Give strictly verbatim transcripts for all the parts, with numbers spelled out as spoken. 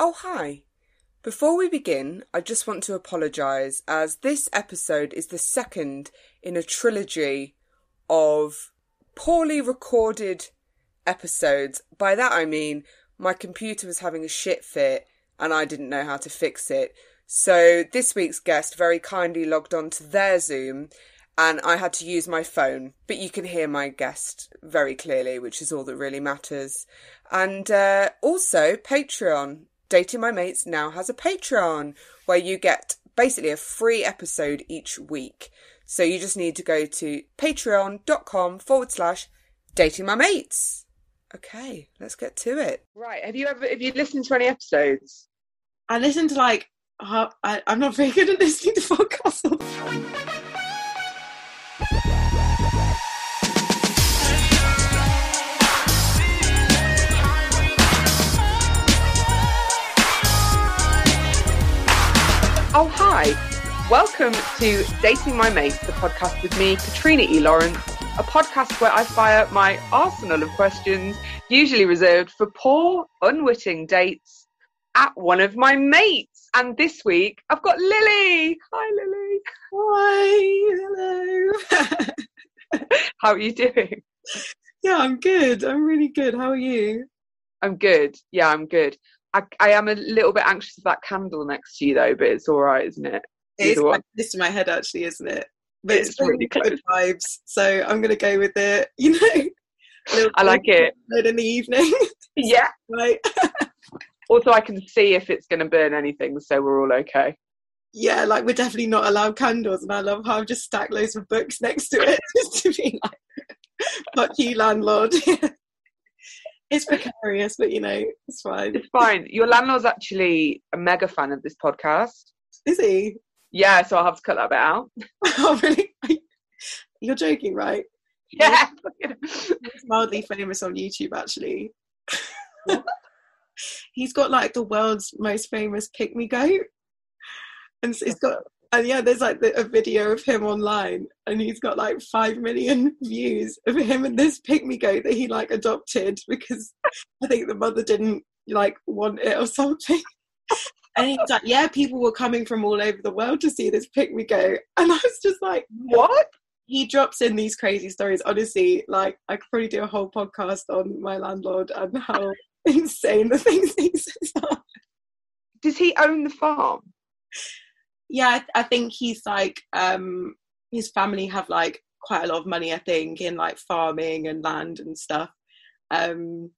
Oh, hi. Before we begin, I just want to apologise as this episode is the second in a trilogy of poorly recorded episodes. By that I mean my computer was having a shit fit and I didn't know how to fix it. So this week's guest very kindly logged on to their Zoom and I had to use my phone. But you can hear my guest very clearly, which is all that really matters. And uh, also Patreon. Dating My Mates now has a Patreon where you get basically a free episode each week. So you just need to go to patreon.com forward slash dating my mates. Okay, let's get to it. Right. Have you ever, have you listened to any episodes? I listened to like, uh, I, I'm not very good at listening to podcasts. Oh, hi. Welcome to Dating My Mates, the podcast with me, Katrina E. Lawrence, a podcast where I fire my arsenal of questions, usually reserved for poor, unwitting dates at one of my mates. And this week, I've got Lily. Hi, Lily. Hi. Hello. How are you doing? Yeah, I'm good. I'm really good. How are you? I'm good. Yeah, I'm good. I, I am a little bit anxious of that candle next to you, though, but it's all right, isn't it? It's close to my head, actually, isn't it? But it's, it's really good vibes, so I'm going to go with it, you know? I like it. In the evening. Yeah. Right. Also, I can see if it's going to burn anything, so we're all okay. Yeah, like, we're definitely not allowed candles, and I love how I've just stacked loads of books next to it, just to be like, fuck you, landlord. It's precarious, but, you know, it's fine. It's fine. Your landlord's actually a mega fan of this podcast. Is he? Yeah, so I'll have to cut that bit out. Oh, really? You're joking, right? Yeah. He's mildly famous on YouTube, actually. He's got, like, the world's most famous pick-me-goat. And so it's got... And yeah, there's like the, a video of him online and he's got like five million views of him and this pygmy goat that he like adopted because I think the mother didn't like want it or something. And he's like, yeah, people were coming from all over the world to see this pygmy goat. And I was just like, what? He drops in these crazy stories. Honestly, like I could probably do a whole podcast on my landlord and how insane the things he says are. Does he own the farm? Yeah, I, th- I think he's like, um, his family have like quite a lot of money, I think, in like farming and land and stuff. Um,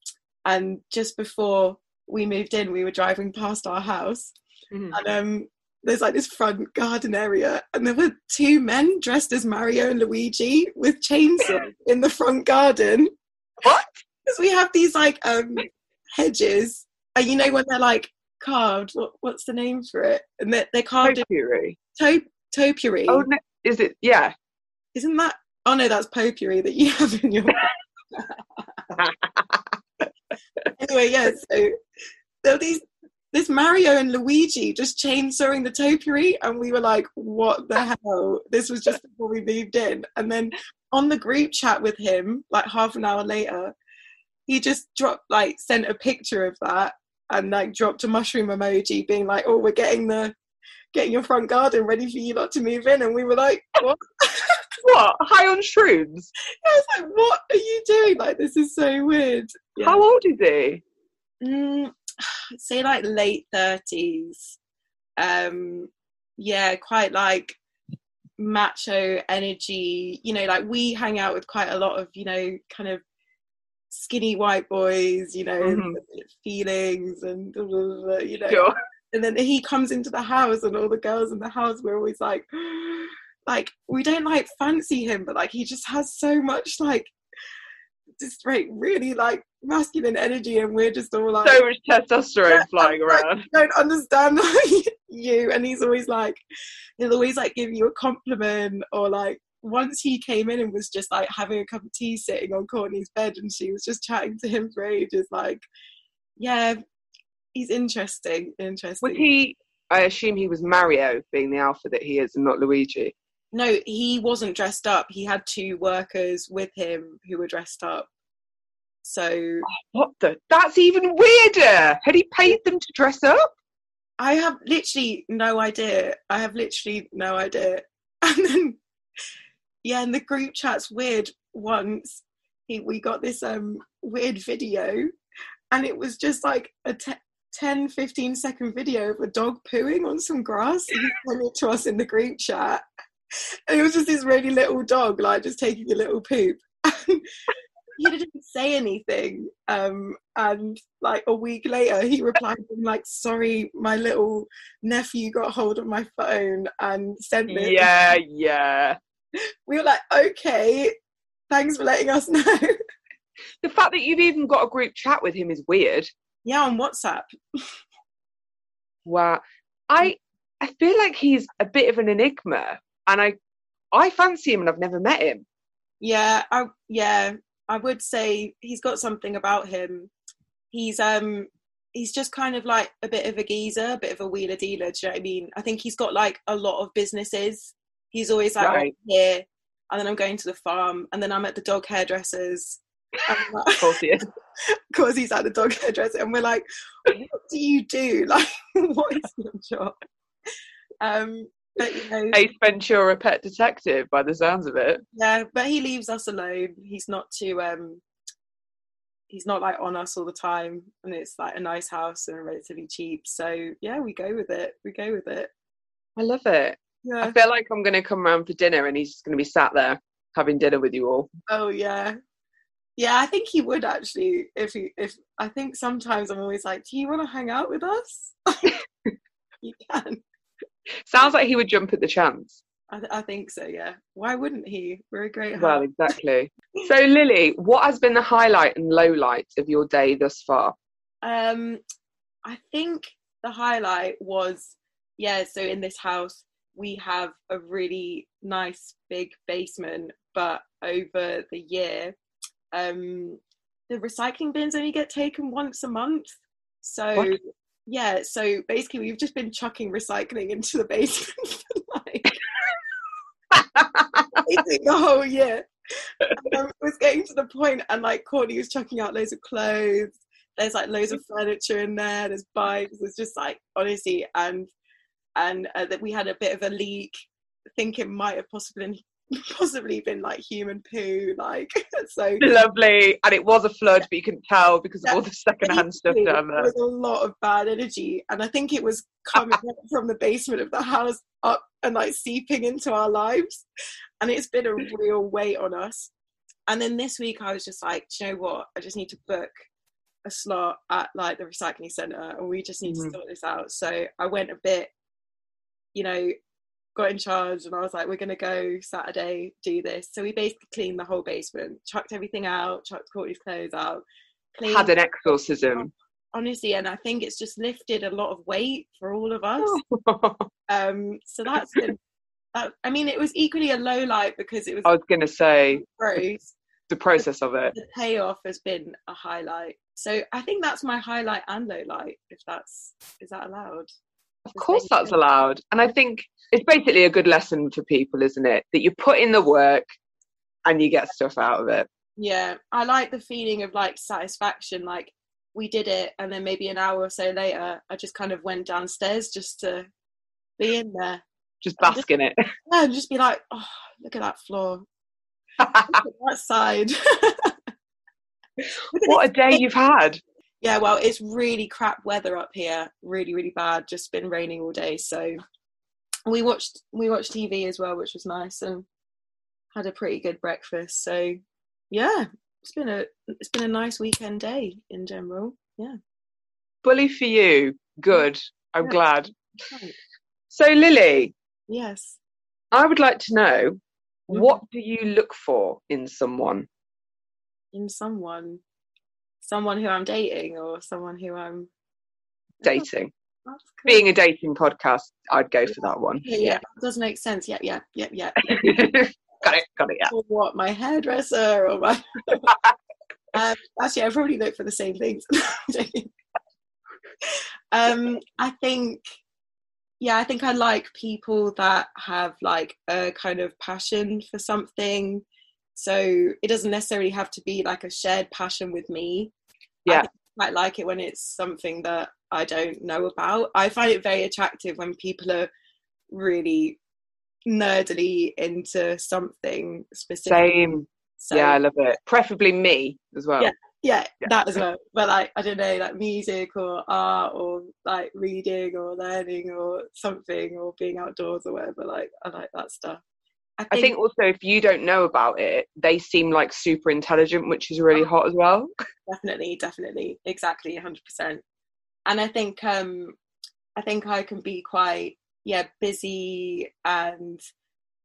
and just before we moved in, we were driving past our house mm-hmm. and um, there's like this front garden area and there were two men dressed as Mario and Luigi with chainsaws in the front garden. What? Because we have these like um, hedges and you know when they're like, carved what, what's the name for it and they're, they're carved topiary in, to, topiary oh no is it yeah isn't that oh no that's potpourri that you have in your anyway yeah so there were these this Mario and Luigi just chainsawing the topiary and we were like what the hell. This was just before we moved in and then on the group chat with him like half an hour later he just dropped like sent a picture of that and like dropped a mushroom emoji being like, oh, we're getting the getting your front garden ready for you lot to move in. And we were like, what? What? High on shrooms? I was like, what are you doing? Like, this is so weird. Yeah. How old is he? Mm, I'd say like late thirties. Um, yeah, quite like macho energy. You know, like we hang out with quite a lot of, you know, kind of skinny white boys, you know, mm-hmm. feelings and blah, blah, blah, you know, sure. And then he comes into the house and all the girls in the house were always like, like we don't like fancy him, but like he just has so much like just like really like masculine energy, and we're just all like so much testosterone flying like, around. I don't understand like, you, and he's always like he'll always like give you a compliment or like. Once he came in and was just like having a cup of tea sitting on Courtney's bed and she was just chatting to him for ages like yeah he's interesting interesting. Was he, I assume he was Mario being the alpha that he is and not Luigi? No, he wasn't dressed up. He had two workers with him who were dressed up. So what the? That's even weirder. Had he paid them to dress up? I have literally no idea. I have literally no idea. And then, yeah, in the group chat's weird. Once he, we got this um weird video, and it was just like a te- ten, fifteen second video of a dog pooing on some grass. And he sent it to us in the group chat. And it was just this really little dog, like just taking a little poop. He didn't say anything, um, and like a week later he replied and like, sorry, my little nephew got hold of my phone and sent it. Yeah, yeah. We were like, okay, thanks for letting us know. The fact that you've even got a group chat with him is weird. Yeah, on WhatsApp. Wow. I I feel like he's a bit of an enigma, and I I fancy him and I've never met him. Yeah, I, yeah. I would say he's got something about him. He's um he's just kind of like a bit of a geezer, a bit of a wheeler dealer, do you know what I mean? I think he's got like a lot of businesses. He's always like, right. I'm here, and then I'm going to the farm, and then I'm at the dog hairdressers. Like, of course he is. Of course he's at the dog hairdresser, and we're like, what do you do? Like, what is your job? Um But, you know, Ace Ventura, pet detective, by the sounds of it. Yeah, but he leaves us alone. He's not too. Um, he's not like on us all the time, and it's like a nice house and relatively cheap. So yeah, we go with it. We go with it. I love it. Yeah. I feel like I'm going to come round for dinner, and he's just going to be sat there having dinner with you all. Oh yeah, yeah. I think he would actually. If he, if I think sometimes I'm always like, do you want to hang out with us? You can. Sounds like he would jump at the chance. I, th- I think so, yeah. Why wouldn't he? We're a great house. Well, exactly. So, Lily, what has been the highlight and low light of your day thus far? Um, I think the highlight was, yeah, so in this house, we have a really nice big basement, but over the year, um, the recycling bins only get taken once a month. So... What? Yeah, so basically we've just been chucking recycling into the basement for like the whole year. And, um, it was getting to the point, and like Courtney was chucking out loads of clothes. There's like loads of furniture in there. There's bikes. It's just like, honestly, and and uh, that we had a bit of a leak. I think it might have possibly possibly been like human poo, like, so lovely. And it was a flood, but you couldn't tell because yeah, of all the secondhand stuff down there. There was a lot of bad energy, and I think it was coming from the basement of the house up and like seeping into our lives, and it's been a real weight on us. And then this week I was just like, do you know what, I just need to book a slot at like the recycling centre, and we just need mm. to sort this out. So I went a bit, you know, got in charge, and I was like, we're gonna go Saturday, do this. So we basically cleaned the whole basement, chucked everything out, chucked Courtney's clothes out, cleaned, had an exorcism, honestly. And I think it's just lifted a lot of weight for all of us. um so that's been that, I mean, it was equally a low light because it was I was gonna say gross. The process of it, the payoff has been a highlight. So I think that's my highlight and low light, if that's is that allowed. Of course that's allowed. And I think it's basically a good lesson for people, isn't it? That you put in the work and you get stuff out of it. Yeah. I like the feeling of like satisfaction. Like, we did it, and then maybe an hour or so later, I just kind of went downstairs just to be in there. Just bask in it. Yeah, and just be like, oh, look at that floor. Look at that side. What a day you've had. Yeah, well, it's really crap weather up here. Really, really bad. Just been raining all day. So we watched we watched T V as well, which was nice, and had a pretty good breakfast. So yeah, it's been a it's been a nice weekend day in general. Yeah. Bully for you. Good. I'm yeah. glad. Right. So, Lily. Yes. I would like to know, what do you look for in someone? In someone. Someone who I'm dating, or someone who I'm dating. Oh, that's cool. Being a dating podcast, I'd go for that one. Yeah, yeah. yeah. That does make sense. Yeah, yeah, yeah, yeah. got it, got it. Yeah. Or what? My hairdresser, or my. um, actually, I probably look for the same things. um, I think, yeah, I think I like people that have like a kind of passion for something. So it doesn't necessarily have to be like a shared passion with me. Yeah. I quite like it when it's something that I don't know about. I find it very attractive when people are really nerdily into something specific. Same. So, yeah, I love it. Preferably me as well. Yeah, yeah, yeah, that as well. But like, I don't know, like music or art or like reading or learning or something or being outdoors or whatever. Like, I like that stuff. I think, I think also if you don't know about it, they seem like super intelligent, which is really hot as well. Definitely, definitely, exactly, one hundred percent. And I think um, I think I can be quite yeah busy and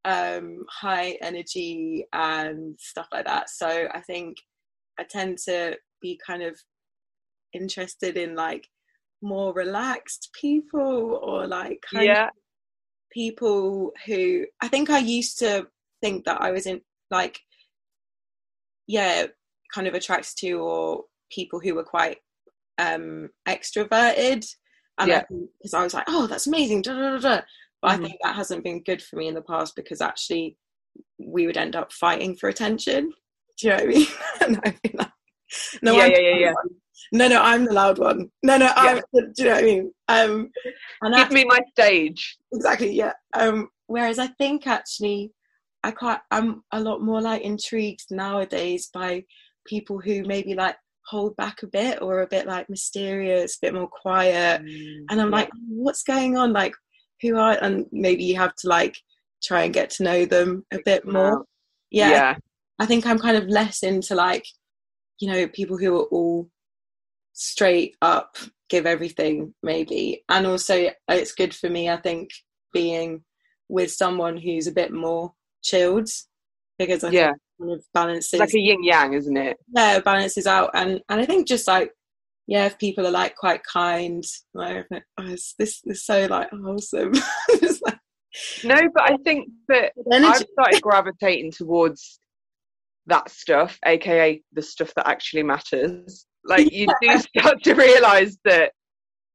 um, high energy and stuff like that. So I think I tend to be kind of interested in like more relaxed people or like kind yeah. of people who I think I used to think that I was in like yeah kind of attracted to, or people who were quite um extroverted, and yeah. I think, because I was like, oh, that's amazing, da, da, da, da. But mm-hmm. I think that hasn't been good for me in the past, because actually we would end up fighting for attention, do you know what I mean? And I'd be like, no, yeah, I'm yeah, yeah, yeah. no no I'm the loud one, no no I'm yeah. do you know what I mean? Um and give I, me my stage, exactly, yeah. Um whereas I think actually I quite I'm a lot more like intrigued nowadays by people who maybe like hold back a bit, or a bit like mysterious, a bit more quiet, mm, and I'm yeah. like, what's going on, like who are, and maybe you have to like try and get to know them a bit more. yeah, yeah. I think I'm kind of less into like, you know, people who are all straight up, give everything maybe. And also it's good for me, I think, being with someone who's a bit more chilled, because I yeah. think it kind of balances. It's like a yin yang, isn't it? Yeah, it balances out. And, and I think just like, yeah, if people are like quite kind, like, oh, it's, this is so like wholesome. It's like, no, but I think that I've started gravitating towards that stuff, aka the stuff that actually matters. Like, you do start to realise that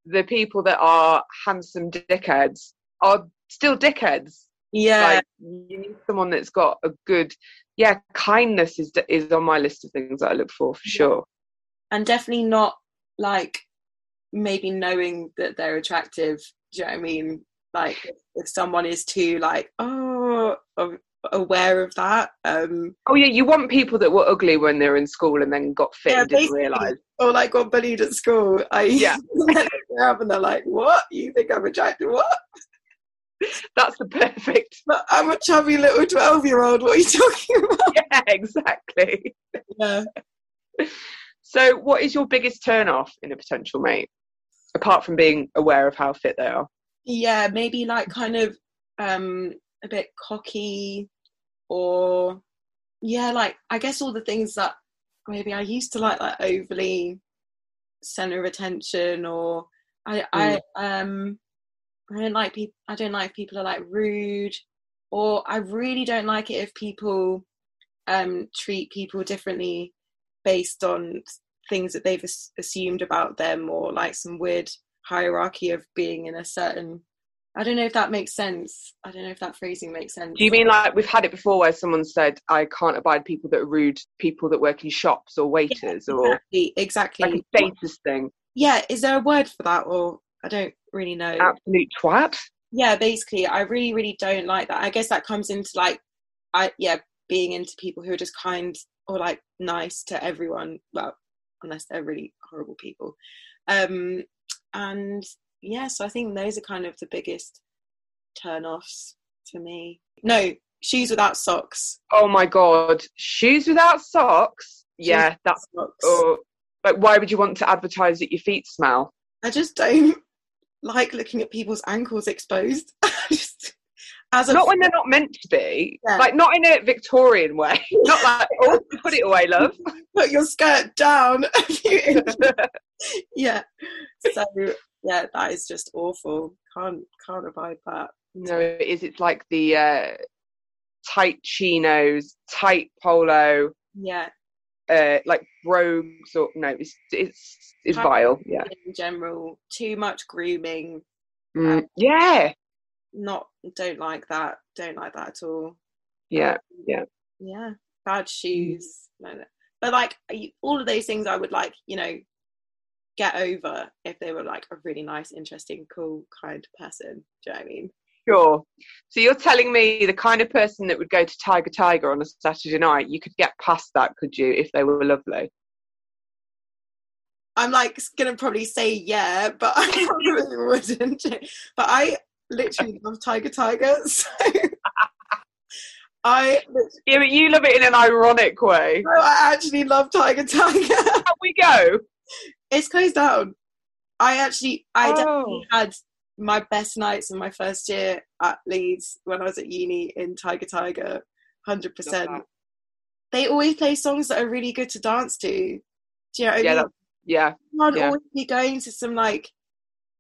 the people that are handsome dickheads are still dickheads. Yeah. Like, you need someone that's got a good... Yeah, kindness is is on my list of things that I look for, for sure. And definitely not, like, maybe knowing that they're attractive. Do you know what I mean? Like, if someone is too, like, oh... aware of that. Um oh yeah you want people that were ugly when they were in school and then got fit yeah, and didn't realise, or like got bullied at school. I yeah and they're like, what, you think I'm attracted? What, that's the perfect, but I'm a chubby little twelve year old, what are you talking about? Yeah, exactly. Yeah. So what is your biggest turn off in a potential mate, apart from being aware of how fit they are? Yeah, maybe like kind of um a bit cocky, or yeah, like I guess all the things that maybe I used to like, like overly center of attention, or I, mm. I um I don't like people. I don't like people are like rude, or I really don't like it if people um treat people differently based on things that they've as- assumed about them, or like some weird hierarchy of being in a certain. I don't know if that makes sense. I don't know if that phrasing makes sense. Do you mean like we've had it before where someone said, I can't abide people that are rude, people that work in shops or waiters? Yeah, exactly, or exactly. Like a status thing. Yeah, is there a word for that? Or I don't really know. Absolute twat? Yeah, basically. I really, really don't like that. I guess that comes into like, I yeah, being into people who are just kind or like nice to everyone. Well, unless they're really horrible people. Um, and... Yeah, so I think those are kind of the biggest turn-offs for me. No, shoes without socks. Oh my god, shoes without socks? Shoes yeah, that's socks. Or, like, why would you want to advertise that your feet smell? I just don't like looking at people's ankles exposed. just, as not a, when they're not meant to be. Yeah. Like, not in a Victorian way. Not like, oh, put it away, love. Put your skirt down. Yeah. So. Yeah, that is just awful. Can't can't abide that. No, it is. It's like the uh, tight chinos, tight polo. Yeah. Uh, like brogues or no, it's it's it's tight vile. Yeah. In general, too much grooming. Mm, um, yeah. Not don't like that. Don't like that at all. Yeah. Um, yeah. Yeah. bad shoes. No, no. But like all of those things I would like, you know, get over if they were like a really nice, interesting, cool, kind person. Do you know what I mean? Sure. So you're telling me the kind of person that would go to Tiger Tiger on a Saturday night, you could get past that, could you, if they were lovely? I'm like gonna probably say yeah, but I probably wouldn't. But I literally love Tiger Tiger, so I yeah, but you love it in an ironic way. No, I actually love Tiger Tiger. Can we go? It's closed down. I actually, I oh. definitely had my best nights in my first year at Leeds when I was at uni in Tiger Tiger, one hundred percent. They always play songs that are really good to dance to. Do you know what yeah, I mean? Yeah. I'd yeah. always be going to some like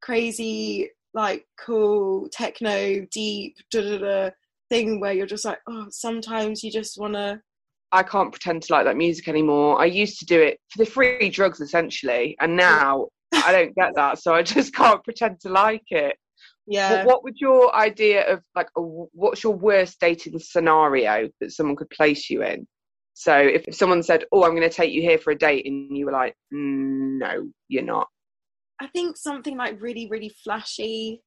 crazy, like cool techno, deep, da da da thing where you're just like, oh, sometimes you just want to. I can't pretend to like that music anymore. I used to do it for the free drugs, essentially, and now I don't get that, so I just can't pretend to like it. Yeah. But what would your idea of, like, a, what's your worst dating scenario that someone could place you in? So if, if someone said, oh, I'm going to take you here for a date, and you were like, mm, no, you're not. I think something, like, really, really flashy.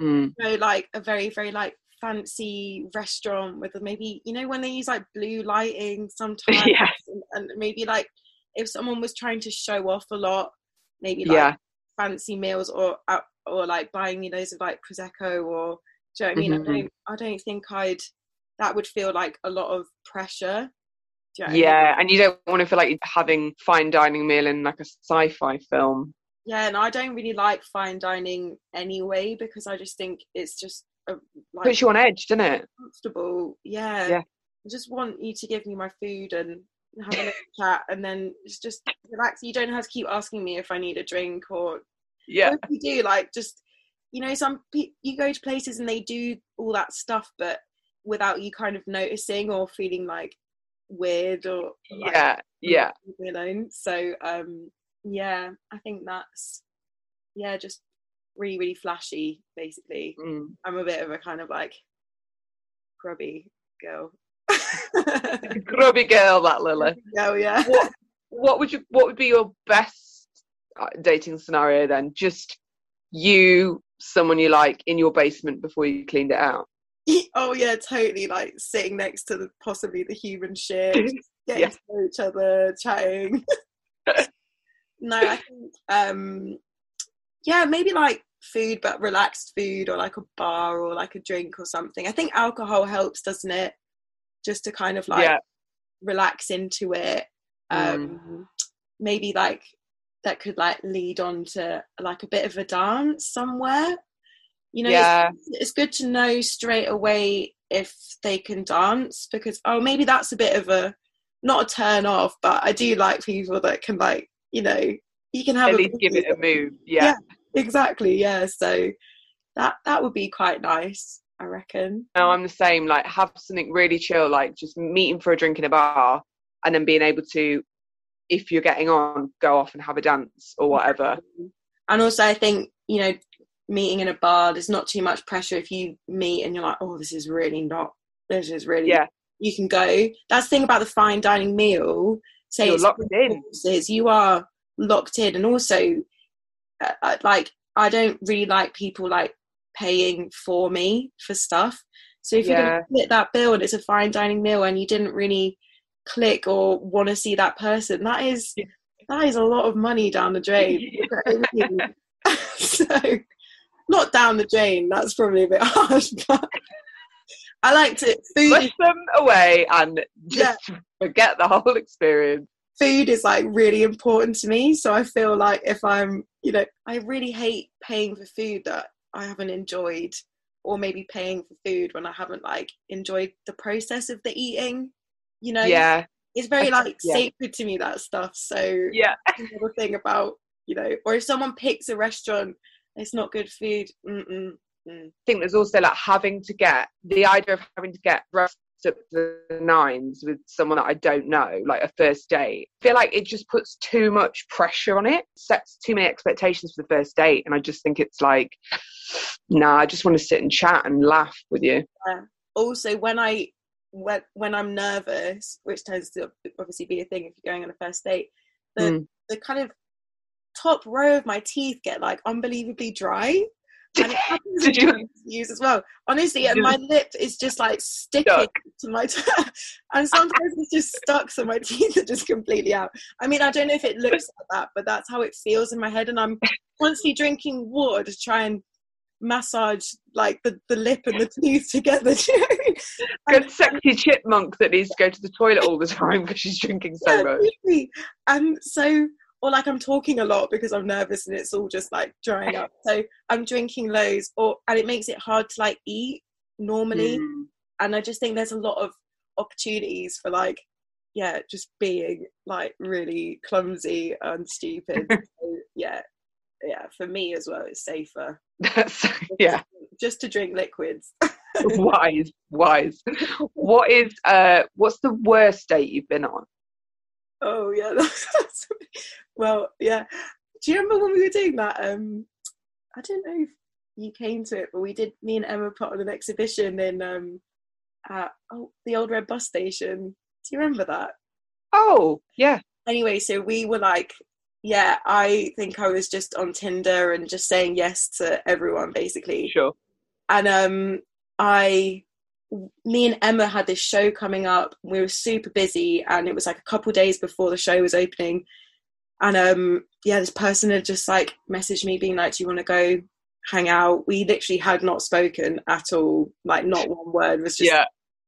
Mm. You know, like, a very, very, like, fancy restaurant with maybe, you know, when they use like blue lighting sometimes yes. and, and maybe like if someone was trying to show off a lot, maybe like yeah. fancy meals or or like buying me loads of like Prosecco or do you know what I mean? Mm-hmm. I don't, I don't think I'd that would feel like a lot of pressure. Do you know what yeah I mean? And you don't want to feel like you're having fine dining meal in like a sci-fi film. Yeah, and I don't really like fine dining anyway because I just think it's just A, like, puts you on edge, doesn't it? Comfortable, yeah. yeah. I just want you to give me my food and have a little chat, and then it's just relax. You don't have to keep asking me if I need a drink or yeah. If you do, like, just you know, some pe- you go to places and they do all that stuff, but without you kind of noticing or feeling like weird or like, yeah, yeah, alone. So, um, yeah, I think that's yeah, just. really really flashy basically. mm. I'm a bit of a kind of like grubby girl. Grubby girl, that Lily. Oh yeah. what, what would you what would be your best dating scenario then? Just you, someone you like, in your basement before you cleaned it out? Oh yeah, totally, like sitting next to the, possibly the human shit, getting yeah. to know each other, chatting. No, I think um yeah, maybe like food, but relaxed food or like a bar or like a drink or something. I think alcohol helps, doesn't it? Just to kind of like yeah. relax into it. Um, mm-hmm. Maybe like that could like lead on to like a bit of a dance somewhere. You know, yeah. it's, it's good to know straight away if they can dance because, oh, maybe that's a bit of a, not a turn off, but I do like people that can like, you know, you can have at least give it a move. Yeah. yeah exactly yeah so that that would be quite nice, I reckon. No, I'm the same, like have something really chill, like just meeting for a drink in a bar and then being able to, if you're getting on, go off and have a dance or whatever. And also I think, you know, meeting in a bar, there's not too much pressure. If you meet and you're like, oh, this is really not this is really yeah you can go. That's the thing about the fine dining meal, say you're locked in, you are locked in. And also uh, like I don't really like people like paying for me for stuff, so if yeah. you're gonna split that bill and it's a fine dining meal and you didn't really click or want to see that person, that is yeah. that is a lot of money down the drain. So not down the drain, that's probably a bit harsh, but I like to food push them away and just yeah. forget the whole experience. Food is like really important to me, so I feel like if I'm, you know, I really hate paying for food that I haven't enjoyed, or maybe paying for food when I haven't like enjoyed the process of the eating, you know. Yeah, it's very like yeah. sacred to me, that stuff. So yeah, another thing about, you know, or if someone picks a restaurant, it's not good food. Mm-mm. Mm. I think there's also like having to get the idea of having to get rest- up to the nines with someone that I don't know, like a first date. I feel like it just puts too much pressure on it, sets too many expectations for the first date, and I just think it's like, nah, I just want to sit and chat and laugh with you. Yeah. Also, when I when when I'm nervous, which tends to obviously be a thing if you're going on a first date, the mm. the kind of top row of my teeth get like unbelievably dry. And it happens Did in you? interviews as well. Honestly, and my lip is just like sticking stuck. to my t- and sometimes it's just stuck, so my teeth are just completely out. I mean, I don't know if it looks like that, but that's how it feels in my head. And I'm constantly drinking water to try and massage like the, the lip and the teeth together. Good sexy chipmunk that needs to go to the toilet all the time because she's drinking so yeah, much. Really. And so... or like I'm talking a lot because I'm nervous and it's all just like drying up. So I'm drinking loads, or and it makes it hard to like eat normally. Mm. And I just think there's a lot of opportunities for like, yeah, just being like really clumsy and stupid. So, yeah, yeah. For me as well, it's safer. That's yeah. Just to drink liquids. wise, wise. What is uh? What's the worst date you've been on? Oh yeah, that's, that's, well yeah. Do you remember when we were doing that? Um, I don't know if you came to it, but we did. Me and Emma put on an exhibition in um, at oh, the old Red bus station. Do you remember that? Oh yeah. Anyway, so we were like, yeah, I think I was just on Tinder and just saying yes to everyone basically. Sure. And um, I. me and Emma had this show coming up. We were super busy and it was like a couple days before the show was opening, and um yeah this person had just like messaged me being like, do you want to go hang out? We literally had not spoken at all, like not one word. Was just yeah.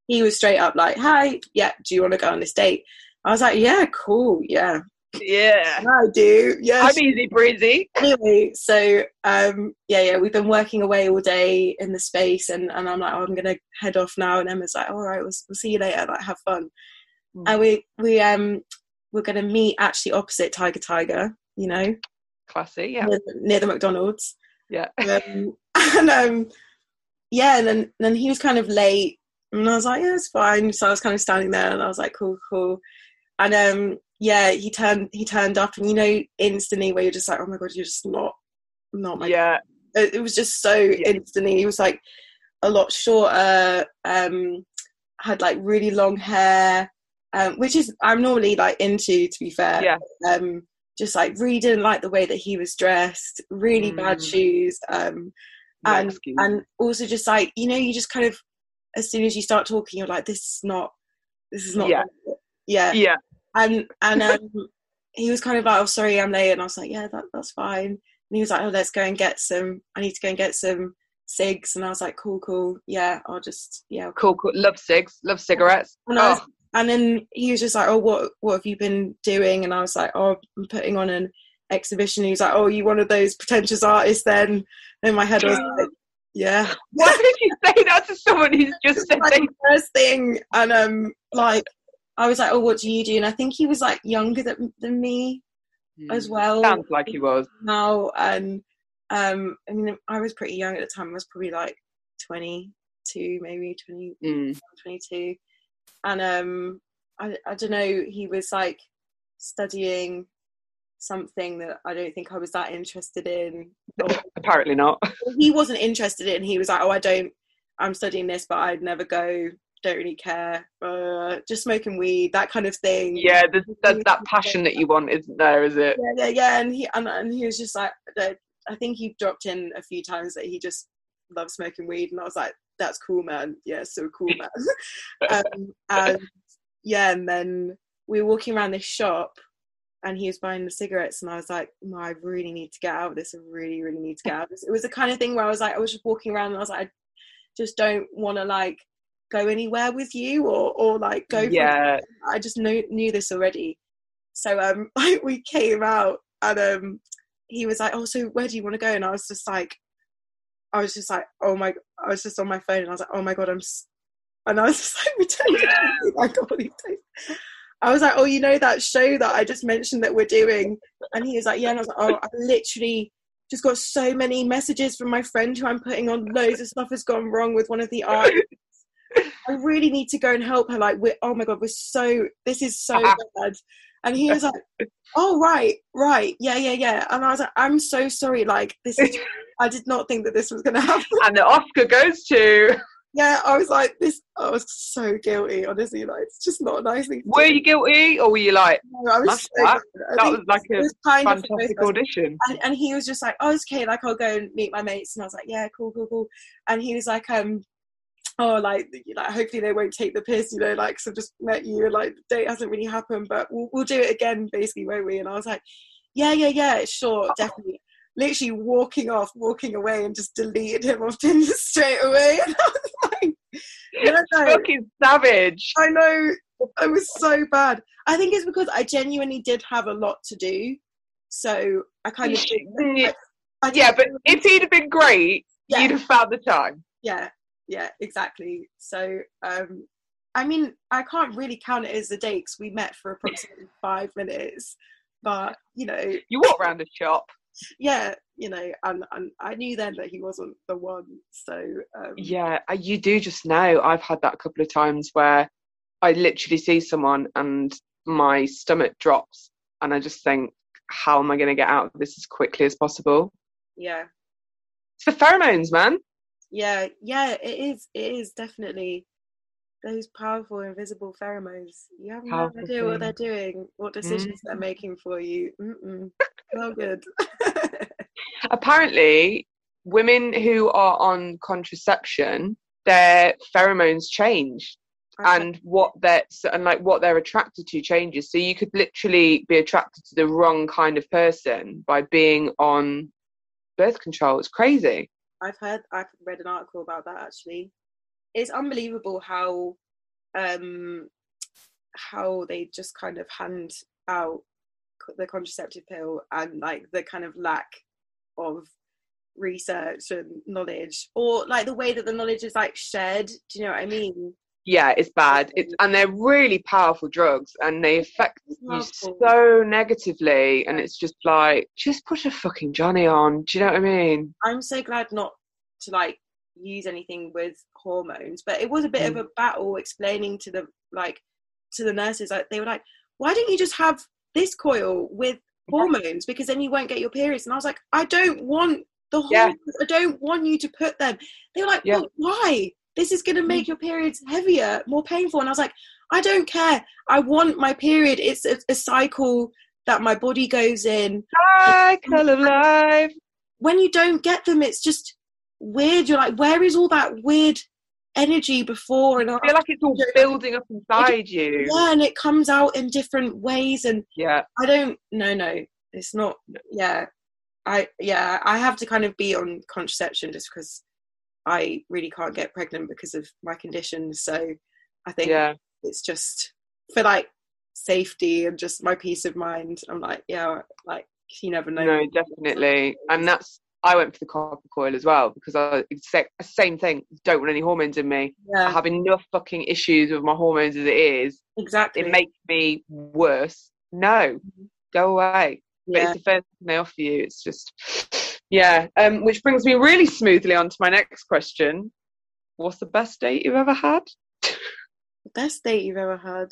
He was straight up like, hi, yeah, do you want to go on this date? I was like, yeah, cool, yeah yeah I do, yeah, I'm easy breezy. Anyway, so um yeah yeah we've been working away all day in the space, and, and I'm like, oh, I'm gonna head off now, and Emma's like, all right, we'll, we'll see you later, like have fun. mm. And we we um we're gonna meet actually opposite Tiger Tiger, you know, classy, yeah, near, near the McDonald's, yeah. um, and um yeah and then then he was kind of late and I was like, yeah, it's fine. So I was kind of standing there and I was like, cool cool and um yeah, he turned he turned up, and you know instantly where you're just like, oh my god, you're just not not my yeah it, it was just so yeah. instantly. He was like a lot shorter, um had like really long hair, um which is I'm normally like into, to be fair. yeah. Um just like really didn't like the way that he was dressed, really mm. bad shoes, um and Rescue. and also just like, you know, you just kind of, as soon as you start talking, you're like, this is not this is not yeah yeah yeah And and um, he was kind of like, oh, sorry, I'm late. And I was like, yeah, that, that's fine. And he was like, oh, let's go and get some. I need to go and get some cigs. And I was like, cool, cool. Yeah, I'll just, yeah. I'll cool, cool. Love cigs. Love cigarettes. And, oh. was, and then he was just like, oh, what what have you been doing? And I was like, oh, I'm putting on an exhibition. And he was like, oh, you one of those pretentious artists then? And in my head, I was like, yeah. Why did you say that to someone who's just said like, the first thing? And um, like, I was like, oh, what do you do? And I think he was like younger than, than me mm. as well. Sounds like he was. Now, and um, I mean, I was pretty young at the time. I was probably like twenty-two, maybe twenty, mm. twenty-two. And um, I, I don't know, he was like studying something that I don't think I was that interested in. Apparently not. He wasn't interested in. He was like, oh, I don't, I'm studying this, but I'd never go. Don't really care, uh, just smoking weed, that kind of thing. Yeah, there's, there's that passion that you want, isn't there? Is it? Yeah, yeah, yeah. And he and, and he was just like, I think he dropped in a few times that he just loved smoking weed, and I was like, that's cool, man. Yeah, so cool, man. um, and yeah, and then we were walking around this shop, and he was buying the cigarettes, and I was like, no, I really need to get out of this. I really, really need to get out of this. It was the kind of thing where I was like, I was just walking around, and I was like, I just don't want to like. go anywhere with you or or like go yeah it. I just knew, knew this already. So um I, we came out, and um he was like, oh, so where do you want to go? And I was just like I was just like oh my I was just on my phone, and I was like, oh my god, I'm s-. and I was just like pretending yeah. like all these days. I was like, oh, you know that show that I just mentioned that we're doing? And he was like, yeah. And I was like, oh, I literally just got so many messages from my friend who I'm putting on, loads of stuff has gone wrong with one of the art. I really need to go and help her. Like, we're, oh my god, we're so, this is so bad. And he was like, oh, right, right, yeah, yeah, yeah. And I was like, I'm so sorry. Like, this is, I did not think that this was going to happen. And the Oscar goes to. Yeah, I was like, this, I was so guilty, honestly. Like, it's just not a nice thing to do. Were you guilty, or were you like, no, I was so that, that was like a was kind fantastic audition? And, and he was just like, oh, it's okay, like, I'll go and meet my mates. And I was like, yeah, cool, cool, cool. And he was like, um, oh, like, like hopefully they won't take the piss, you know, like, so I've just met you, and like, the date hasn't really happened, but we'll, we'll do it again, basically, won't we? And I was like, yeah, yeah, yeah, sure, oh. definitely. Literally walking off, walking away, and just deleted him off Tinder straight away. And I was like, you know, fucking savage. I know, it was so bad. I think it's because I genuinely did have a lot to do, so I kind of I, I yeah. But if he'd have been great, yeah. you'd have found the time. Yeah, yeah, exactly. So, um, I mean, I can't really count it as a date because we met for approximately five minutes. But you know, you walk around a shop. Yeah, you know, and, and I knew then that he wasn't the one, so... Um, yeah, you do just know. I've had that a couple of times where I literally see someone and my stomach drops and I just think, how am I going to get out of this as quickly as possible? Yeah. It's the pheromones, man. Yeah, yeah, it is, it is, definitely. Those powerful, invisible pheromones. You have no idea thing. What they're doing, what decisions mm. they're making for you. Mm-mm. Well, good. Apparently, women who are on contraception, their pheromones change, okay. and what they're and like what they're attracted to changes. So you could literally be attracted to the wrong kind of person by being on birth control. It's crazy. I've heard. I've read an article about that. Actually, it's unbelievable how um, how they just kind of hand out the contraceptive pill and like the kind of lack of research and knowledge, or like the way that the knowledge is like shared. Do you know what I mean? Yeah, it's bad. It's, and they're really powerful drugs and they affect you so negatively, and it's just like, just put a fucking Johnny on. Do you know what I mean? I'm so glad not to like use anything with hormones, but it was a bit mm. of a battle explaining to the like to the nurses, like they were like, why don't you just have this coil with hormones, because then you won't get your periods. And I was like, I don't want the hormones. Yeah. I don't want you to put them. They were like, yeah. well, why? This is going to make your periods heavier, more painful. And I was like, I don't care. I want my period. It's a, a cycle that my body goes in. Cycle of life. When you don't get them, it's just weird. You're like, where is all that weird energy before? And I feel like it's all building up inside just, you yeah and it comes out in different ways, and yeah I don't no no it's not yeah I yeah I have to kind of be on contraception just because I really can't get pregnant because of my condition, so I think yeah. it's just for like safety and just my peace of mind. I'm like, yeah, like you never know. No, definitely. And that's I went for the copper coil as well because I same thing. Don't want any hormones in me. Yeah. I have enough fucking issues with my hormones as it is. Exactly. It makes me worse. No, mm-hmm. go away. Yeah. But it's the first thing they offer you. It's just, yeah. Um, which brings me really smoothly on to my next question. What's the best date you've ever had? The best date you've ever had?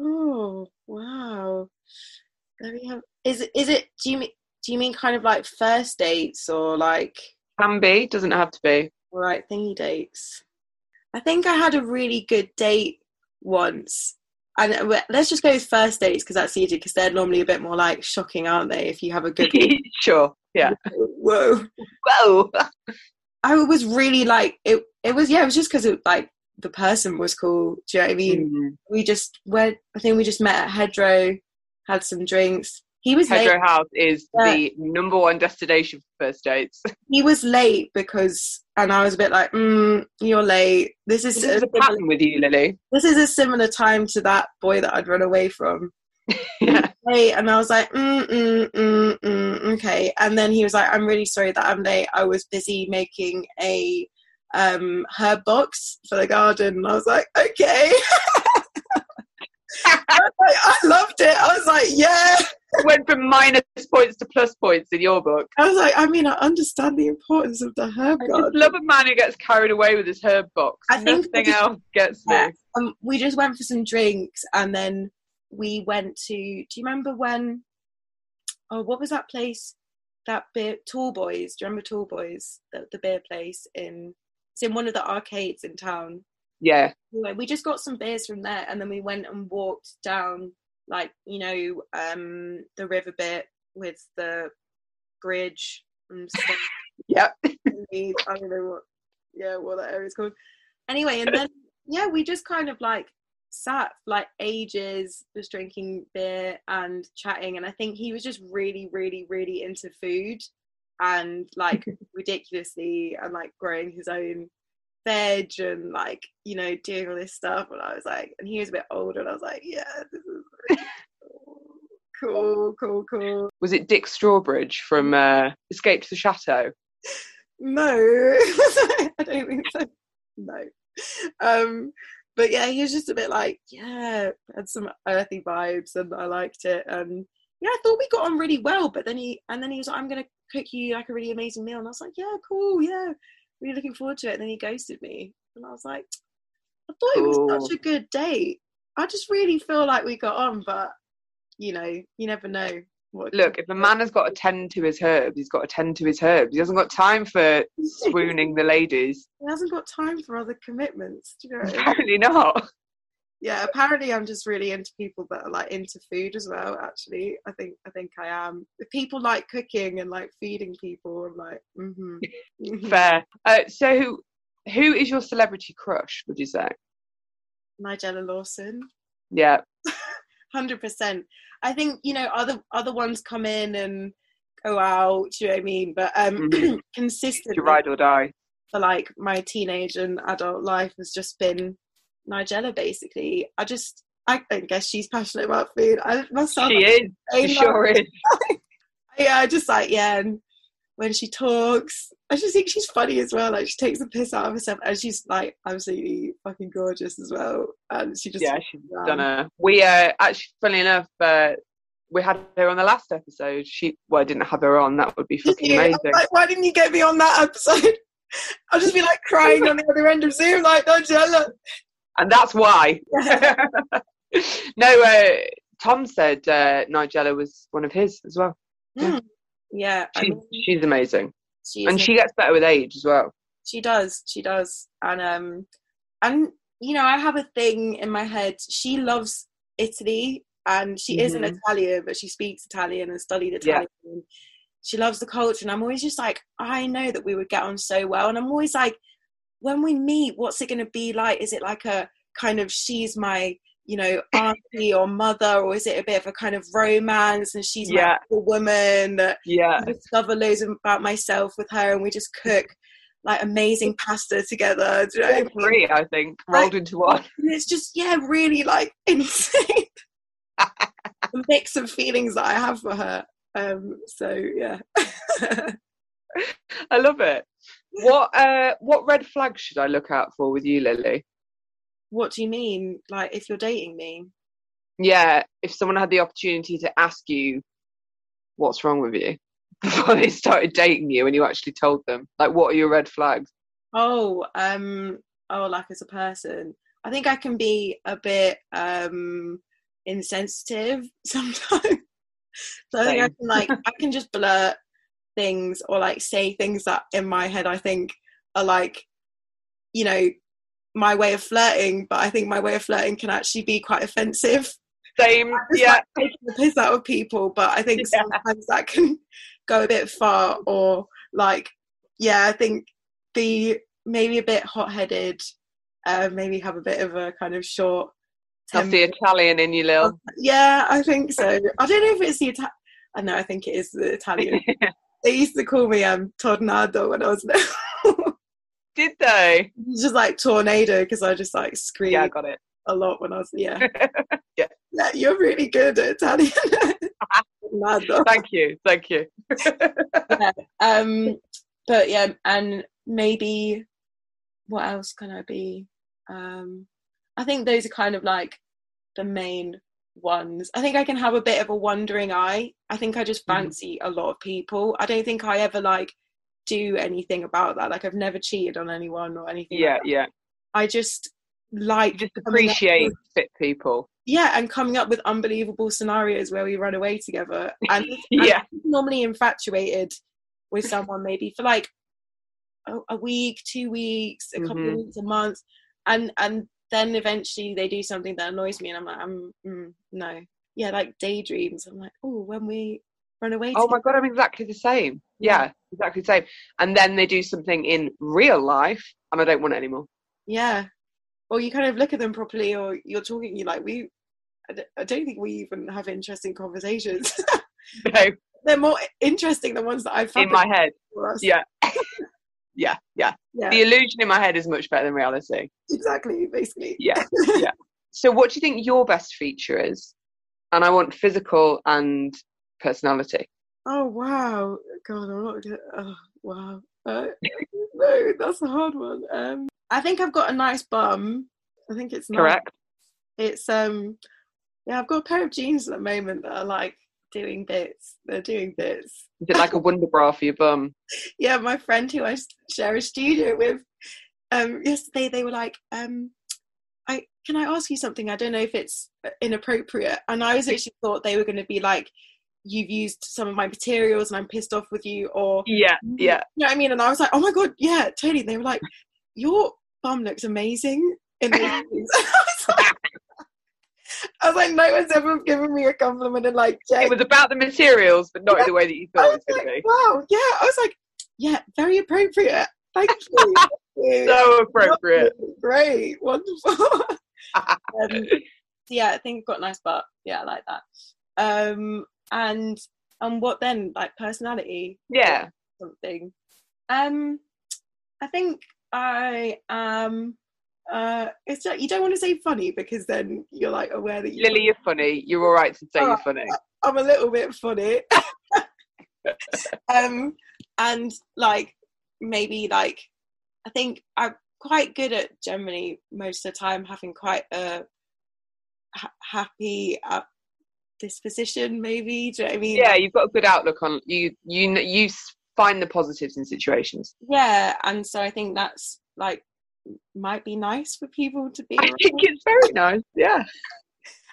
Oh, wow. Let me have, is it, is it, do you mean, Do you mean kind of like first dates or like... Can be, doesn't have to be. Right, thingy dates. I think I had a really good date once. And let's just go with first dates because that's easy, because they're normally a bit more like shocking, aren't they? If you have a good... Sure, yeah. Whoa. Whoa. I was really like... It It was, yeah, it was just because it like the person was cool. Do you know what I mean? Mm-hmm. We just went... I think we just met at Hedro, had some drinks. He was Hedro late. House is yeah. the number one destination for first dates. He was late because, and I was a bit like, mm, you're late. This is, this a, is a pattern similar, with you, Lily. This is a similar time to that boy that I'd run away from. yeah. Late, and I was like, mm, mm, mm, mm, okay. And then he was like, I'm really sorry that I'm late. I was busy making a um, herb box for the garden. And I was like, okay. I, was like, I loved it. I was like, yeah. Went from minus points to plus points in your book. I was like, I mean, I understand the importance of the herb I garden. Just love a man who gets carried away with his herb box. I Nothing think just, else gets yeah, me. Um, we just went for some drinks, and then we went to. Do you remember when? Oh, what was that place? That beer, Tall Boys. Do you remember Tall Boys? The, the beer place in It's in one of the arcades in town. Yeah. Anyway, we just got some beers from there, and then we went and walked down, like, you know, um, the river bit with the bridge and stuff. Yep. I don't know what, yeah, what that area's called. Anyway, and then, yeah, we just kind of, like, sat, like, ages just drinking beer and chatting, and I think he was just really, really, really into food and, like, ridiculously, and, like, growing his own veg and, like, you know, doing all this stuff. And I was like, and he was a bit older, and I was like, yeah, this is really cool, cool, cool. Was it Dick Strawbridge from uh, Escape to the Chateau? No. I don't think so. No. Um, but yeah, he was just a bit like, yeah, had some earthy vibes, and I liked it. And yeah, I thought we got on really well, but then he, and then he was like, I'm going to cook you, like, a really amazing meal. And I was like, yeah, cool, yeah. Really looking forward to it. And then he ghosted me, and I was like, I thought it was such a good date. I just really feel like we got on, but you know, you never know. What Look, if a man has got to tend to his herbs, he's got to tend to his herbs. He hasn't got time for swooning the ladies. He hasn't got time for other commitments. Do you know what I mean? Apparently not. Yeah, apparently I'm just really into people that are, like, into food as well. Actually, I think I think I am. If people like cooking and like feeding people, I'm like, mm-hmm. Fair. Uh, so, who is your celebrity crush? Would you say? Nigella Lawson. Yeah. one hundred percent. I think, you know, other other ones come in and go out. Do you know what I mean? But um, mm-hmm. consistently, ride or die. For like my teenage and adult life has just been Nigella, basically. I just, I don't guess she's passionate about food. I myself, she like, is. She sure is. Yeah, I just like, yeah. And when she talks, I just think she's funny as well. Like, she takes the piss out of herself, and she's like absolutely fucking gorgeous as well. And she just, yeah, she's um, done her. We uh, actually, funnily enough, uh, we had her on the last episode. She, well, I didn't have her on. That would be fucking amazing. I'm like, why didn't you get me on that episode? I'll just be like crying on the other end of Zoom, like, Nigella. And that's why. No, uh, Tom said uh, Nigella was one of his as well. Yeah, yeah, she's, I mean, she's amazing. She and amazing. She gets better with age as well. She does, she does. And, um, and you know, I have a thing in my head. She loves Italy, and she mm-hmm. is an Italian, but she speaks Italian and studied Italian. Yeah. She loves the culture, and I'm always just like, I know that we would get on so well. And I'm always like, when we meet, what's it going to be like? Is it like a kind of, she's my, you know, auntie or mother, or is it a bit of a kind of romance, and she's yeah. my woman that yeah. I discover loads about myself with her, and we just cook like amazing pasta together. Do you know what I mean? Three, I think, rolled like, into one. It's just, yeah, really like insane. The mix of feelings that I have for her. Um, so, yeah. I love it. What uh, what red flag should I look out for with you, Lily? What do you mean? Like, if you're dating me? Yeah, if someone had the opportunity to ask you what's wrong with you before they started dating you, and you actually told them, like, what are your red flags? Oh, um, oh, like as a person, I think I can be a bit um insensitive sometimes. So I think I can like I can just blurt things, or like say things that in my head I think are like, you know, my way of flirting, but I think my way of flirting can actually be quite offensive. Same, yeah. Like, taking the piss out of people, but I think yeah. sometimes that can go a bit far, or like, yeah, I think be maybe a bit hot-headed, uh, maybe have a bit of a kind of short. That's the Italian in you, Lil. Yeah, I think so. I don't know if it's the Italian. I know, I think it is the Italian. They used to call me um, Tornado when I was little. Did they? Just like tornado, because I just like screamed yeah, I got it. a lot when I was, yeah. yeah. yeah. You're really good at Italian. Tornado. Thank you, thank you. yeah. Um, but yeah, and maybe, what else can I be? Um, I think those are kind of like the main ones. I think I can have a bit of a wandering eye. I think I just fancy mm. a lot of people. I don't think I ever like do anything about that. Like, I've never cheated on anyone or anything. Yeah, like that. yeah. I just like you just appreciate with, fit people. Yeah, and coming up with unbelievable scenarios where we run away together. And yeah, I'm normally infatuated with someone maybe for like a, a week, two weeks, a couple mm-hmm. of weeks, a month, and and then eventually they do something that annoys me, and I'm like, I'm mm, no, yeah, like daydreams. I'm like, oh, when we run away. Oh my God, I'm exactly the same. Yeah, yeah, exactly the same. And then they do something in real life, and I don't want it anymore. Yeah, or you kind of look at them properly, or you're talking, you're like, we, I don't think we even have interesting conversations. No. They're more interesting than ones that I've found in my head. Yeah. Yeah, yeah, yeah. The illusion in my head is much better than reality. Exactly, basically. Yeah, yeah. So what do you think your best feature is? And I want physical and personality. Oh, wow. God, I'm not gonna, oh, wow. Uh, no, that's a hard one. Um, I think I've got a nice bum. I think it's nice. Correct. It's, um, yeah, I've got a pair of jeans at the moment that are like, doing bits. They're doing bits. Is it like a wonder bra for your bum? Yeah, my friend who I share a studio with, um, yesterday they were like, um, I can I ask you something? I don't know if it's inappropriate. And I was actually thought they were going to be like, you've used some of my materials and I'm pissed off with you, or yeah, yeah. You know what I mean? And I was like, oh my God, yeah, totally. They were like, your bum looks amazing in the I was like, no one's ever given me a compliment. And like, Jake. It was about the materials, but not yeah. in the way that you thought it was going to be. Wow, yeah. I was like, yeah, very appropriate. Thank you. Thank you. So appropriate. Great, wonderful. um, yeah, I think I've got a nice butt. Yeah, I like that. Um, and and what then? Like personality. Yeah. Something. Um, I think I am. Um, uh it's just, you don't want to say funny because then you're like aware that you Lily you're funny you're all right to say oh, you're funny. I'm a little bit funny. um and like maybe like I think I'm quite good at generally most of the time having quite a ha- happy uh, disposition, maybe. Do you know what I mean? Yeah, you've got a good outlook on you you you find the positives in situations. Yeah, and so I think that's like might be nice for people to be. I think it's very nice, yeah.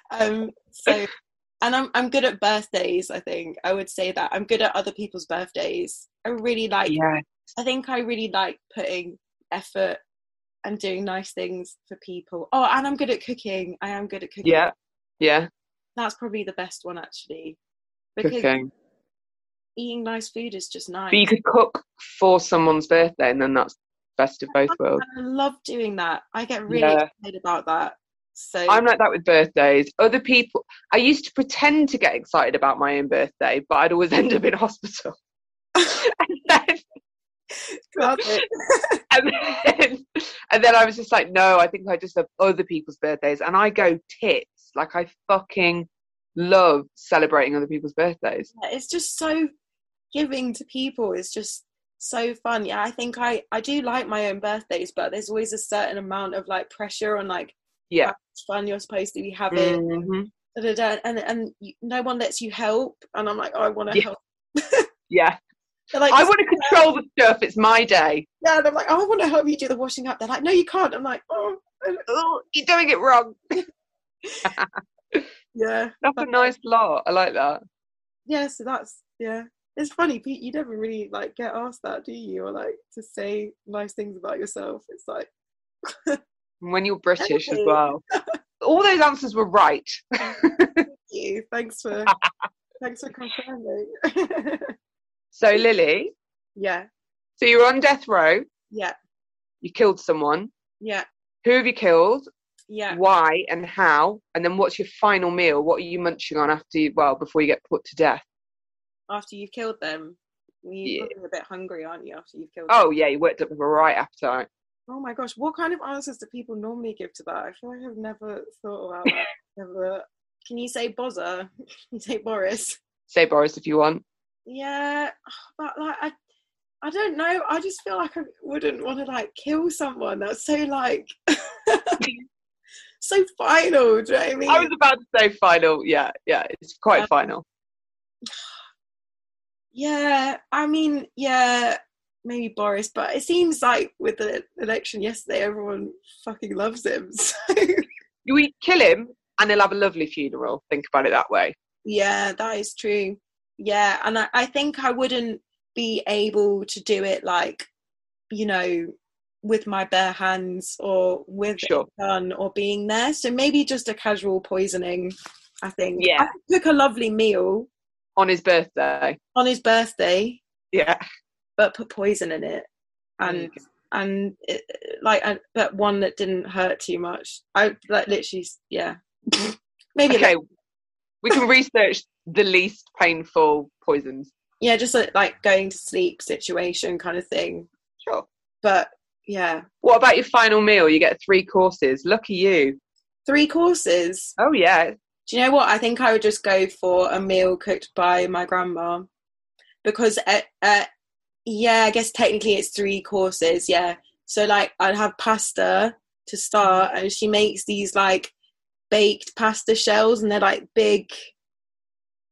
um so and I'm I'm good at birthdays. I think I would say that I'm good at other people's birthdays. I really like yeah. I think I really like putting effort and doing nice things for people. Oh, and I'm good at cooking. I am good at cooking. Yeah, yeah. That's probably the best one actually. Because cooking. Eating nice food is just nice. But you could cook for someone's birthday and then that's best of both worlds. I love doing that. I get really yeah. excited about that. So I'm like that with birthdays. Other people, I used to pretend to get excited about my own birthday, but I'd always end up in hospital. and, then, and, then, and then I was just like, no, I think I just love other people's birthdays. And I go tits. Like I fucking love celebrating other people's birthdays. Yeah, it's just so giving to people. It's just so fun. Yeah, I think I I do like my own birthdays, but there's always a certain amount of like pressure on like yeah how much fun you're supposed to be having. Mm-hmm. da, da, da, and and no one lets you help, and I'm like, oh, I want to yeah. help. Yeah, they're like, I want to control help. the stuff. It's my day. Yeah, and I'm like, oh, I want to help you do the washing up. They're like, no, you can't. I'm like, oh, oh you're doing it wrong. Yeah, that's a nice lot. I like that. Yeah, so that's yeah. It's funny, Pete, you never really, like, get asked that, do you? Or, like, to say nice things about yourself. It's like... When you're British as well. All those answers were right. Thank you. Thanks for, thanks for confirming. So, Lily? Yeah. So, you're on death row. Yeah. You killed someone. Yeah. Who have you killed? Yeah. Why and how? And then what's your final meal? What are you munching on after you, well, before you get put to death? After you've killed them, you're yeah. a bit hungry, aren't you? After you've killed them. Oh yeah, you worked up with a right appetite. Oh my gosh, what kind of answers do people normally give to that? I feel like I've never thought about that. Never. Can you say Bozza? Can you say Boris? Say Boris if you want. Yeah, but like I, I don't know. I just feel like I wouldn't want to like kill someone. That's so like, so final. Do you know what I mean? I was about to say final. Yeah, yeah, it's quite um, final. Yeah, I mean, yeah, maybe Boris, but it seems like with the election yesterday, everyone fucking loves him. So we kill him and he'll have a lovely funeral. Think about it that way. Yeah, that is true. Yeah, and I, I think I wouldn't be able to do it like you know, with my bare hands or with sure. a gun or being there. So maybe just a casual poisoning, I think. Yeah. I cook a lovely meal. On his birthday. On his birthday. Yeah. But put poison in it. And, mm. and it, like, I, that one that didn't hurt too much. I, like, literally, yeah. Maybe. Okay. Like, we can research the least painful poisons. Yeah, just a, like going to sleep situation kind of thing. Sure. But, yeah. What about your final meal? You get three courses. Lucky you. Three courses? Oh, yeah. Do you know what? I think I would just go for a meal cooked by my grandma. Because, uh, uh, yeah, I guess technically it's three courses, yeah. So, like, I'd have pasta to start, and she makes these, like, baked pasta shells, and they're, like, big,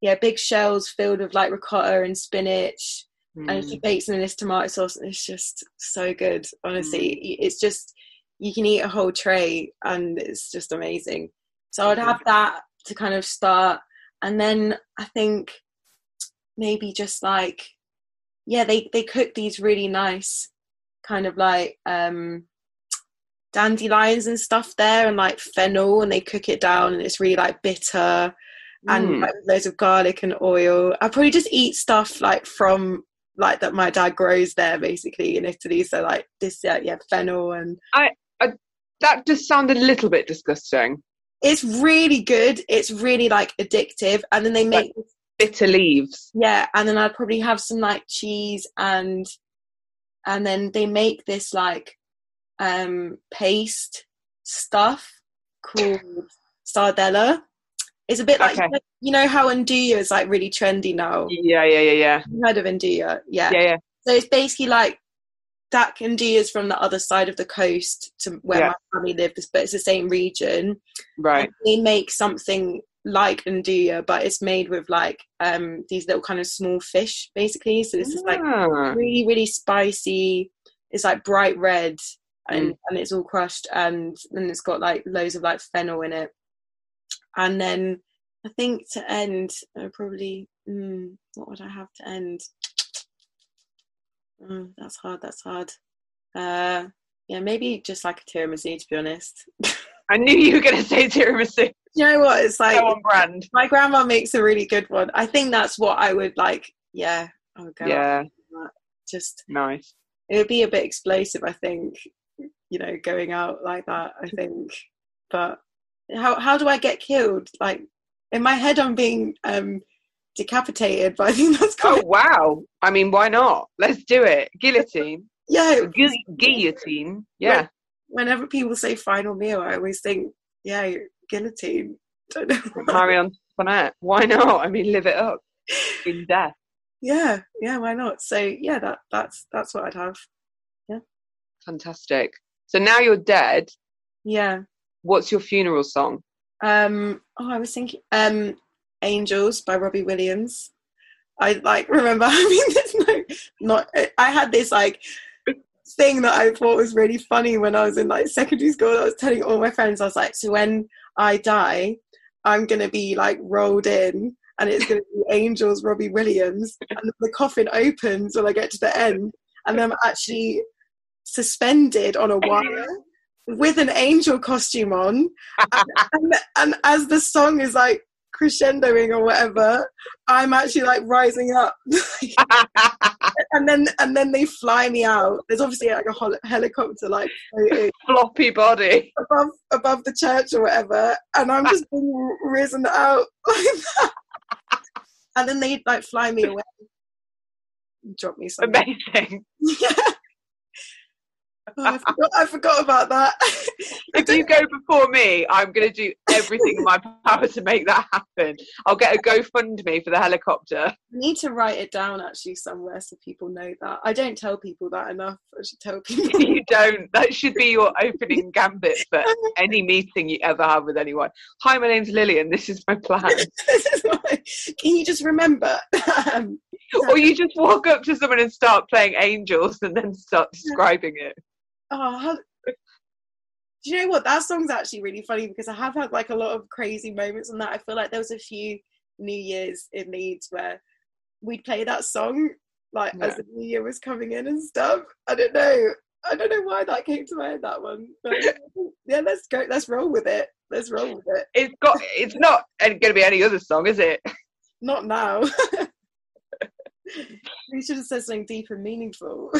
yeah, big shells filled with, like, ricotta and spinach. Mm. And she bakes them in this tomato sauce, and it's just so good, honestly. Mm. It's just, you can eat a whole tray, and it's just amazing. So I'd have that to kind of start, and then I think maybe just like, yeah, they they cook these really nice kind of like um dandelions and stuff there, and like fennel, and they cook it down, and it's really like bitter and mm. like loads of garlic and oil. I probably just eat stuff like from like that my dad grows there basically in Italy, so like this uh, yeah fennel and I, I that just sounded a little bit disgusting. It's really good. It's really like addictive, and then they make like bitter leaves. Yeah, and then I'd probably have some like cheese, and and then they make this like um, paste stuff called sardella. It's a bit like okay. you know how Nduja is like really trendy now. Yeah, yeah, yeah, yeah. You heard of Nduja? Yeah. yeah, yeah. So it's basically like that Nduja is from the other side of the coast to where yeah. my family lives, but it's the same region. Right. And they make something like Nduja, but it's made with like um, these little kind of small fish, basically. So this ah. is like really, really spicy. It's like bright red, and, mm. and it's all crushed, and then it's got like loads of like fennel in it. And then I think to end, I probably mm, what would I have to end? Mm, that's hard, that's hard. Uh, yeah, maybe just like a tiramisu, to be honest. I knew you were going to say tiramisu. You know what, it's like... Go on brand. My grandma makes a really good one. I think that's what I would like, yeah. I would go yeah. Just... Nice. It would be a bit explosive, I think, you know, going out like that, I think. But how how do I get killed? Like, in my head I'm being... um decapitated, but I think that's kind of... Oh wow, I mean, why not? Let's do it. Guillotine. Yeah, Gu- guillotine yeah when, whenever people say final meal, I always think yeah guillotine. Don't know. Marion Bonnet, why not? I mean, live it up in death. Yeah, yeah, why not? So yeah, that that's that's what I'd have. Yeah, fantastic. So now you're dead, yeah, what's your funeral song? um oh I was thinking um Angels by Robbie Williams. I like remember having this no not I had this like thing that I thought was really funny when I was in like secondary school. I was telling all my friends, I was like, so when I die I'm gonna be like rolled in and it's gonna be Angels Robbie Williams, and the coffin opens when I get to the end and I'm actually suspended on a wire with an angel costume on, and, and, and as the song is like crescendoing or whatever, I'm actually like rising up and then and then they fly me out. There's obviously like a hol- helicopter like floppy body above above the church or whatever, and I'm just being risen out like that. And then they like fly me away, drop me somewhere. Amazing. Yeah. Oh, I, forgot, I forgot about that. If you go before me, I'm going to do everything in my power to make that happen. I'll get a GoFundMe for the helicopter. I need to write it down actually somewhere so people know that. I don't tell people that enough. I should tell people. You don't. That should be your opening gambit for any meeting you ever have with anyone. Hi, my name's Lily and this is my plan. This is my... Can you just remember? um, or you just walk up to someone and start playing Angels and then start describing it. Oh, how, do you know what? That song's actually really funny because I have had like a lot of crazy moments on that. I feel like there was a few New Year's in Leeds where we'd play that song like yeah. as the new year was coming in and stuff. I don't know. I don't know why that came to my head, that one. But yeah, let's go. Let's roll with it. Let's roll with it. It's got. It's not going to be any other song, is it? Not now. We should have said something deep and meaningful.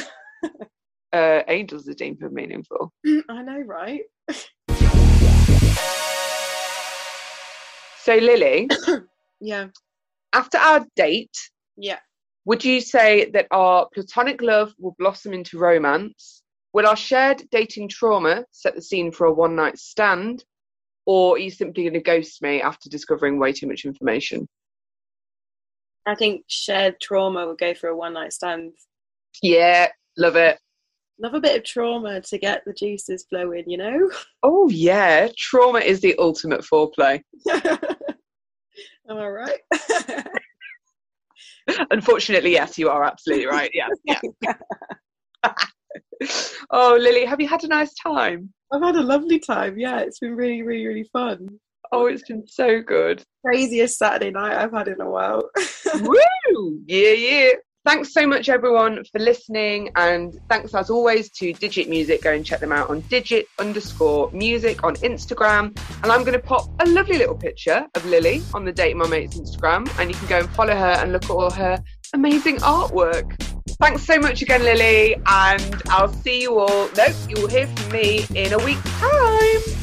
uh, Angels are deep and meaningful. I know, right? So, Lily. Yeah. After our date. Yeah. Would you say that our platonic love will blossom into romance? Will our shared dating trauma set the scene for a one-night stand? Or are you simply going to ghost me after discovering way too much information? I think shared trauma will go for a one-night stand. Yeah, love it. Love a bit of trauma to get the juices flowing, you know? Oh, yeah. Trauma is the ultimate foreplay. Am I right? Unfortunately, yes, you are absolutely right. Yeah, yeah. Oh, Lily, have you had a nice time? I've had a lovely time. Yeah, it's been really, really, really fun. Oh, it's been so good. Craziest Saturday night I've had in a while. Woo! Yeah, yeah. Thanks so much, everyone, for listening. And thanks, as always, to Digit Music. Go and check them out on digit underscore music on Instagram. And I'm going to pop a lovely little picture of Lily on the Dating My Mates Instagram. And you can go and follow her and look at all her amazing artwork. Thanks so much again, Lily. And I'll see you all. Nope, you will hear from me in a week's time.